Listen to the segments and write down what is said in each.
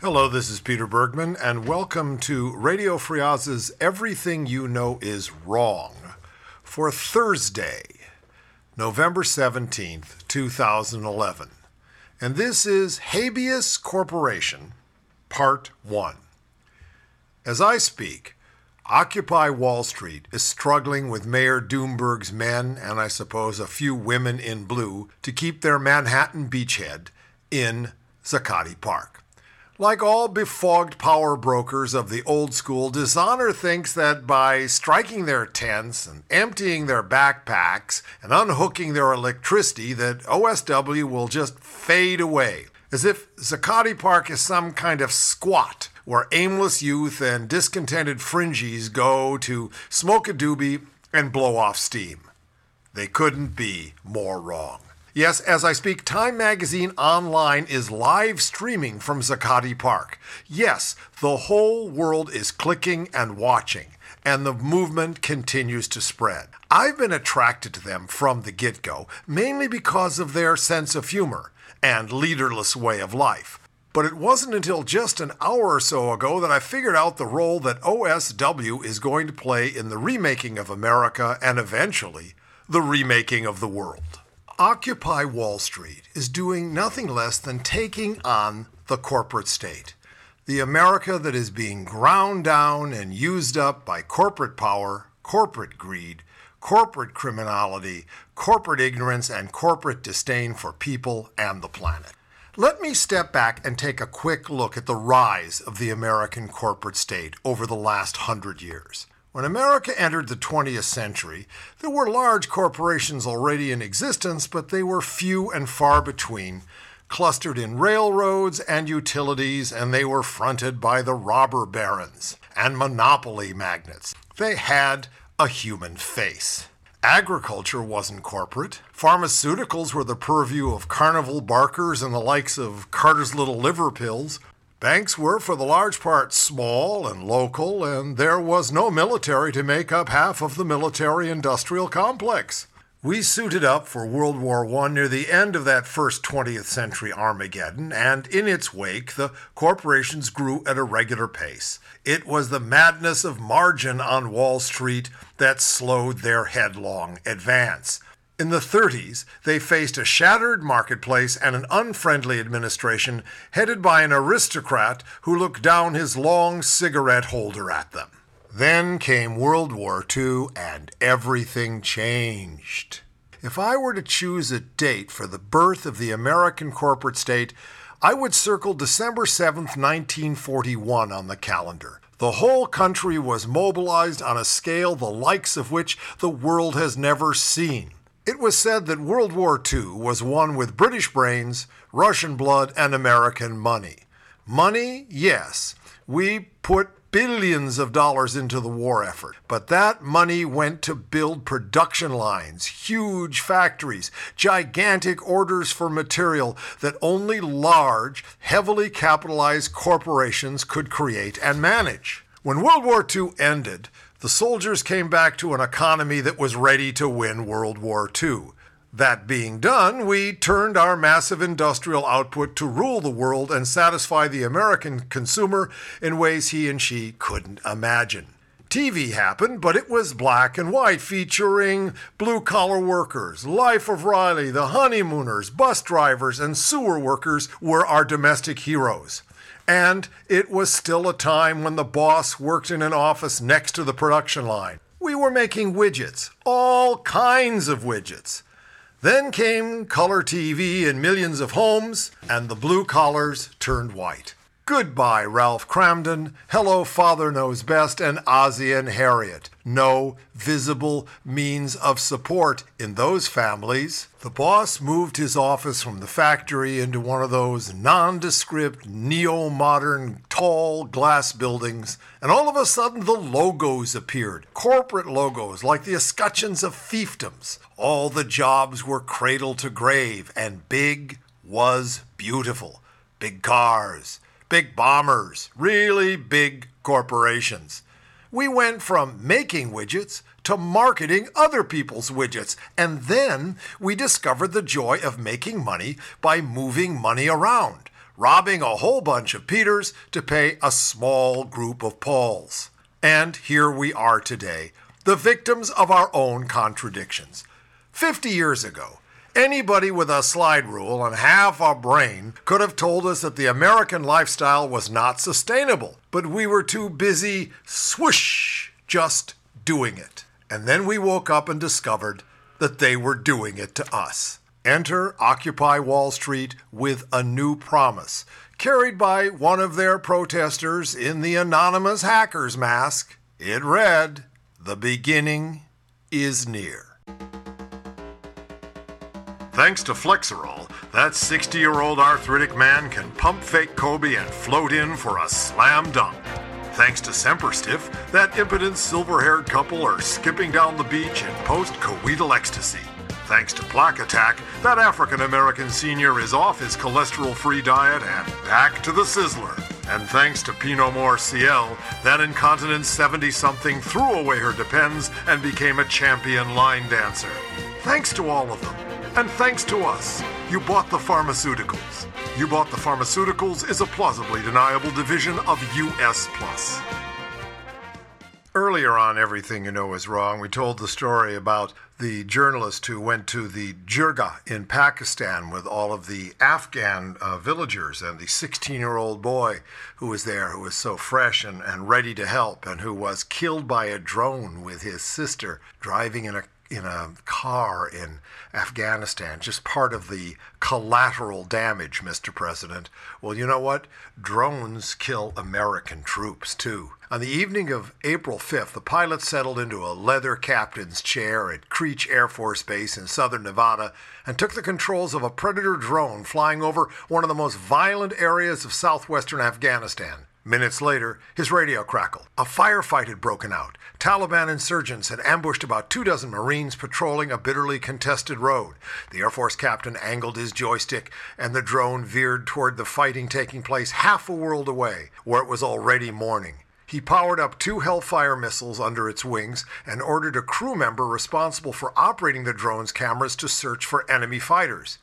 Hello, this is Peter Bergman, and welcome to Radio Friaz's Everything You Know Is Wrong for Thursday, November 17th, 2011. And this is Habeas Corporation, Part 1. As I speak, Occupy Wall Street is struggling with Mayor Doomburg's men, and I suppose a few women in blue, to keep their Manhattan beachhead in Zuccotti Park. Like all befogged power brokers of the old school, Dishonor thinks that by striking their tents and emptying their backpacks and unhooking their electricity that OSW will just fade away, as if Zuccotti Park is some kind of squat where aimless youth and discontented fringies go to smoke a doobie and blow off steam. They couldn't be more wrong. Yes, as I speak, Time Magazine Online is live streaming from Zuccotti Park. Yes, the whole world is clicking and watching, and the movement continues to spread. I've been attracted to them from the get-go, mainly because of their sense of humor and leaderless way of life. But it wasn't until just an hour or so ago that I figured out the role that OSW is going to play in the remaking of America and eventually the remaking of the world. Occupy Wall Street is doing nothing less than taking on the corporate state, the America that is being ground down and used up by corporate power, corporate greed, corporate criminality, corporate ignorance, and corporate disdain for people and the planet. Let me step back and take a quick look at the rise of the American corporate state over the last 100 years. When America entered the 20th century, there were large corporations already in existence, but they were few and far between, clustered in railroads and utilities, and they were fronted by the robber barons and monopoly magnates. They had a human face. Agriculture wasn't corporate. Pharmaceuticals were the purview of carnival barkers and the likes of Carter's Little Liver Pills. Banks were, for the large part, small and local, and there was no military to make up half of the military-industrial complex. We suited up for World War I near the end of that first 20th century Armageddon, and in its wake, the corporations grew at a regular pace. It was the madness of margin on Wall Street that slowed their headlong advance. In the 30s, they faced a shattered marketplace and an unfriendly administration headed by an aristocrat who looked down his long cigarette holder at them. Then came World War II, and everything changed. If I were to choose a date for the birth of the American corporate state, I would circle December 7, 1941 on the calendar. The whole country was mobilized on a scale the likes of which the world has never seen. It was said that World War II was won with British brains, Russian blood, and American money. Money, yes. We put billions of dollars into the war effort. But that money went to build production lines, huge factories, gigantic orders for material that only large, heavily capitalized corporations could create and manage. When World War II ended, the soldiers came back to an economy that was ready to win World War II. That being done, we turned our massive industrial output to rule the world and satisfy the American consumer in ways he and she couldn't imagine. TV happened, but it was black and white, featuring blue-collar workers. Life of Riley, The Honeymooners, bus drivers, and sewer workers were our domestic heroes. And it was still a time when the boss worked in an office next to the production line. We were making widgets, all kinds of widgets. Then came color TV in millions of homes, and the blue collars turned white. Goodbye, Ralph Cramden. Hello, Father Knows Best, and Ozzie and Harriet. No visible means of support in those families. The boss moved his office from the factory into one of those nondescript, neo-modern, tall glass buildings, and all of a sudden the logos appeared. Corporate logos, like the escutcheons of fiefdoms. All the jobs were cradle to grave, and big was beautiful. Big cars, big bombers, really big corporations. We went from making widgets to marketing other people's widgets, and then we discovered the joy of making money by moving money around. robbing a whole bunch of Peters to pay a small group of Pauls. And here we are today, the victims of our own contradictions. 50 years ago, anybody with a slide rule and half a brain could have told us that the American lifestyle was not sustainable, but we were too busy, swoosh, just doing it. And then we woke up and discovered that they were doing it to us. Enter Occupy Wall Street with a new promise, carried by one of their protesters in the anonymous hacker's mask. It read, "The beginning is near." Thanks to Flexerol, that 60-year-old arthritic man can pump fake Kobe and float in for a slam dunk. Thanks to Semper Stiff, that impotent silver-haired couple are skipping down the beach in post-coital ecstasy. Thanks to Plaque Attack, that African-American senior is off his cholesterol-free diet and back to the Sizzler. And thanks to Pinot More Ciel, that incontinent 70-something threw away her Depends and became a champion line dancer. Thanks to all of them. And thanks to us, You Bought the Pharmaceuticals. You Bought the Pharmaceuticals is a plausibly deniable division of U.S. Plus. Earlier on Everything You Know Is Wrong, we told the story about the journalist who went to the Jirga in Pakistan with all of the Afghan villagers and the 16-year-old boy who was there, who was so fresh and ready to help, and who was killed by a drone with his sister driving in a car in Afghanistan, just part of the collateral damage, Mr. President. Well, you know what? Drones kill American troops, too. On the evening of April 5th, the pilot settled into a leather captain's chair at Creech Air Force Base in southern Nevada and took the controls of a Predator drone flying over one of the most violent areas of southwestern Afghanistan. Minutes later, his radio crackled. A firefight had broken out. Taliban insurgents had ambushed about 24 Marines patrolling a bitterly contested road. The Air Force captain angled his joystick, and the drone veered toward the fighting taking place half a world away, where it was already morning. He powered up 2 Hellfire missiles under its wings and ordered a crew member responsible for operating the drone's cameras to search for enemy fighters.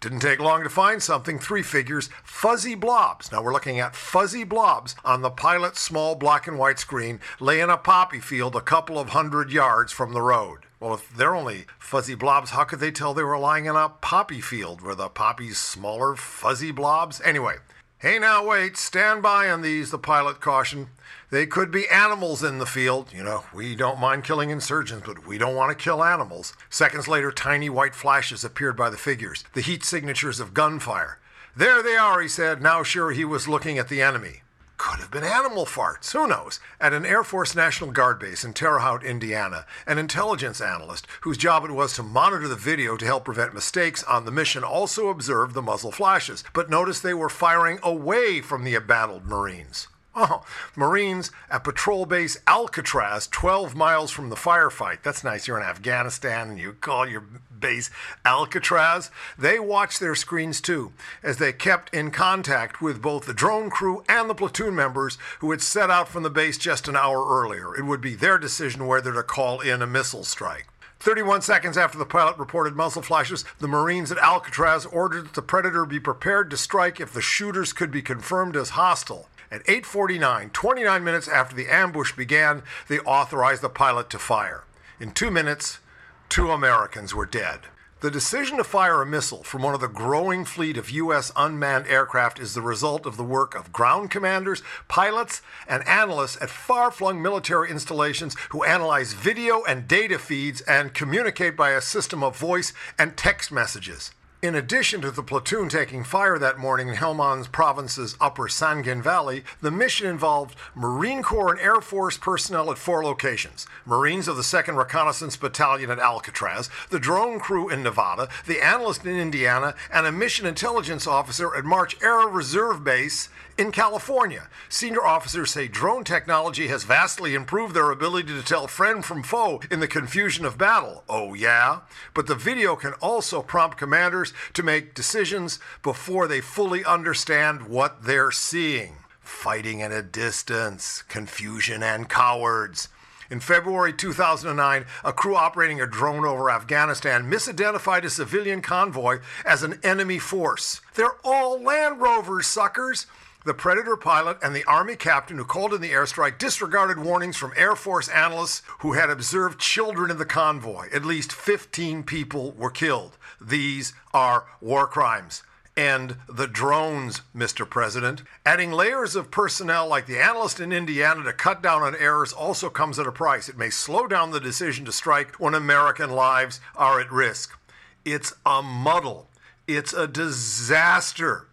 Didn't take long to find something, 3 figures, fuzzy blobs. Now we're looking at fuzzy blobs on the pilot's small black and white screen, lay in a poppy field a couple of 100 yards from the road. Well, if they're only fuzzy blobs, how could they tell they were lying in a poppy field? Were the poppies smaller fuzzy blobs? Anyway, hey now wait, stand by on these, the pilot cautioned. They could be animals in the field. You know, we don't mind killing insurgents, but we don't want to kill animals. Seconds later, tiny white flashes appeared by the figures, the heat signatures of gunfire. There they are, he said, now sure he was looking at the enemy. Could have been animal farts, who knows? At an Air Force National Guard base in Terre Haute, Indiana, an intelligence analyst whose job it was to monitor the video to help prevent mistakes on the mission also observed the muzzle flashes, but noticed they were firing away from the embattled Marines. Oh, Marines at patrol base Alcatraz, 12 miles from the firefight. That's nice. You're in Afghanistan and you call your base Alcatraz. They watched their screens too, as they kept in contact with both the drone crew and the platoon members who had set out from the base just an hour earlier. It would be their decision whether to call in a missile strike. 31 seconds after the pilot reported muzzle flashes, the Marines at Alcatraz ordered that the Predator be prepared to strike if the shooters could be confirmed as hostile. At 8:49, 29 minutes after the ambush began, they authorized the pilot to fire. In 2 minutes, 2 Americans were dead. The decision to fire a missile from one of the growing fleet of U.S. unmanned aircraft is the result of the work of ground commanders, pilots, and analysts at far-flung military installations who analyze video and data feeds and communicate by a system of voice and text messages. In addition to the platoon taking fire that morning in Helmand Province's upper Sangin Valley, the mission involved Marine Corps and Air Force personnel at 4 locations. Marines of the 2nd Reconnaissance Battalion at Alcatraz, the drone crew in Nevada, the analyst in Indiana, and a mission intelligence officer at March Air Reserve Base in California. Senior officers say drone technology has vastly improved their ability to tell friend from foe in the confusion of battle. Oh yeah? But the video can also prompt commanders to make decisions before they fully understand what they're seeing. Fighting at a distance, confusion and cowards. In February 2009, a crew operating a drone over Afghanistan misidentified a civilian convoy as an enemy force. They're all Land Rovers, suckers! The Predator pilot and the Army captain who called in the airstrike disregarded warnings from Air Force analysts who had observed children in the convoy. At least 15 people were killed. These are war crimes. End the drones, Mr. President. Adding layers of personnel like the analyst in Indiana to cut down on errors also comes at a price. It may slow down the decision to strike when American lives are at risk. It's a muddle. It's a disaster.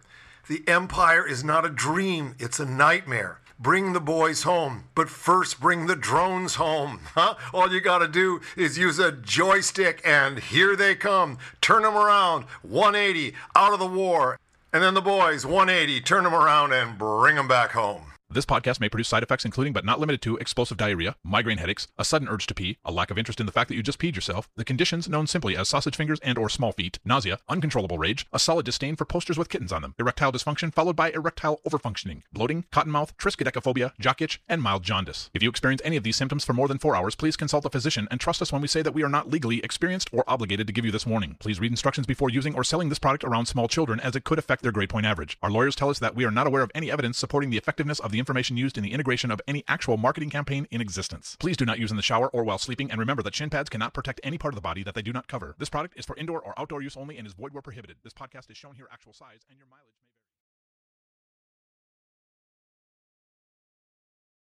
The empire is not a dream, it's a nightmare. Bring the boys home, but first bring the drones home. Huh? All you gotta do is use a joystick and here they come. Turn them around, 180, out of the war. And then the boys, 180, turn them around and bring them back home. This podcast may produce side effects including but not limited to explosive diarrhea, migraine headaches, a sudden urge to pee, a lack of interest in the fact that you just peed yourself, the conditions known simply as sausage fingers and or small feet, nausea, uncontrollable rage, a solid disdain for posters with kittens on them, erectile dysfunction followed by erectile overfunctioning, bloating, cottonmouth, triskaidekaphobia, jock itch, and mild jaundice. If you experience any of these symptoms for more than 4 hours, please consult a physician and trust us when we say that we are not legally experienced or obligated to give you this warning. Please read instructions before using or selling this product around small children as it could affect their grade point average. Our lawyers tell us that we are not aware of any evidence supporting the effectiveness of the information used in the integration of any actual marketing campaign in existence. Please do not use in the shower or while sleeping, and remember that shin pads cannot protect any part of the body that they do not cover. This product is for indoor or outdoor use only and is void where prohibited. This podcast is shown here actual size and your mileage may